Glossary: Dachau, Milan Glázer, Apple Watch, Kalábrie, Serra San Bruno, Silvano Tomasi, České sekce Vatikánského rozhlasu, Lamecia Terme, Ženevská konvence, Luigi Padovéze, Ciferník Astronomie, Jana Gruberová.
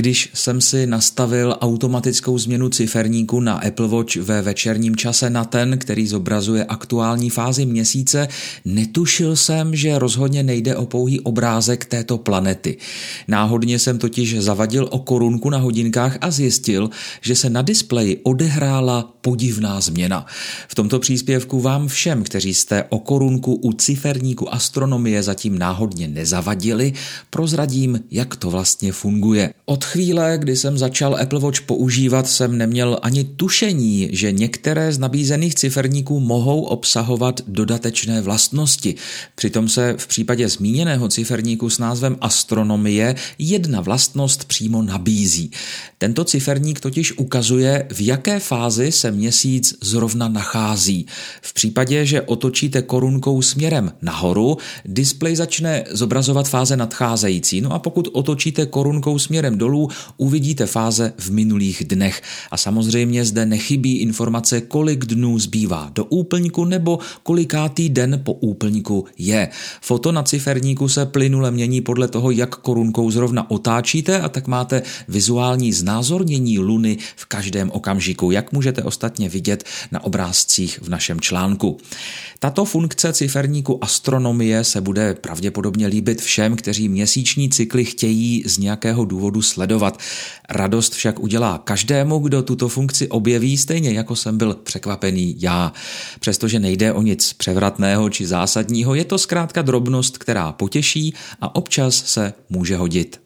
Když jsem si nastavil automatickou změnu ciferníku na Apple Watch ve večerním čase na ten, který zobrazuje aktuální fázi měsíce, netušil jsem, že rozhodně nejde o pouhý obrázek této planety. Náhodně jsem totiž zavadil o korunku na hodinkách a zjistil, že se na displeji odehrála podivná změna. V tomto příspěvku vám všem, kteří jste o korunku u ciferníku astronomie zatím náhodně nezavadili, prozradím, jak to vlastně funguje. Od chvíle, kdy jsem začal Apple Watch používat, jsem neměl ani tušení, že některé z nabízených ciferníků mohou obsahovat dodatečné vlastnosti. Přitom se v případě zmíněného ciferníku s názvem Astronomie jedna vlastnost přímo nabízí. Tento ciferník totiž ukazuje, v jaké fázi se měsíc zrovna nachází. V případě, že otočíte korunkou směrem nahoru, displej začne zobrazovat fáze nadcházející. No a pokud otočíte korunkou směrem dolů, uvidíte fáze v minulých dnech. A samozřejmě zde nechybí informace, kolik dnů zbývá do úplňku nebo kolikátý den po úplňku je. Foto na ciferníku se plynule mění podle toho, jak korunkou zrovna otáčíte, a tak máte vizuální znázornění Luny v každém okamžiku, jak můžete ostatně vidět na obrázcích v našem článku. Tato funkce ciferníku astronomie se bude pravděpodobně líbit všem, kteří měsíční cykly chtějí z nějakého důvodu sledovat. Radost však udělá každému, kdo tuto funkci objeví, stejně jako jsem byl překvapený já. Přestože nejde o nic převratného či zásadního, je to zkrátka drobnost, která potěší a občas se může hodit.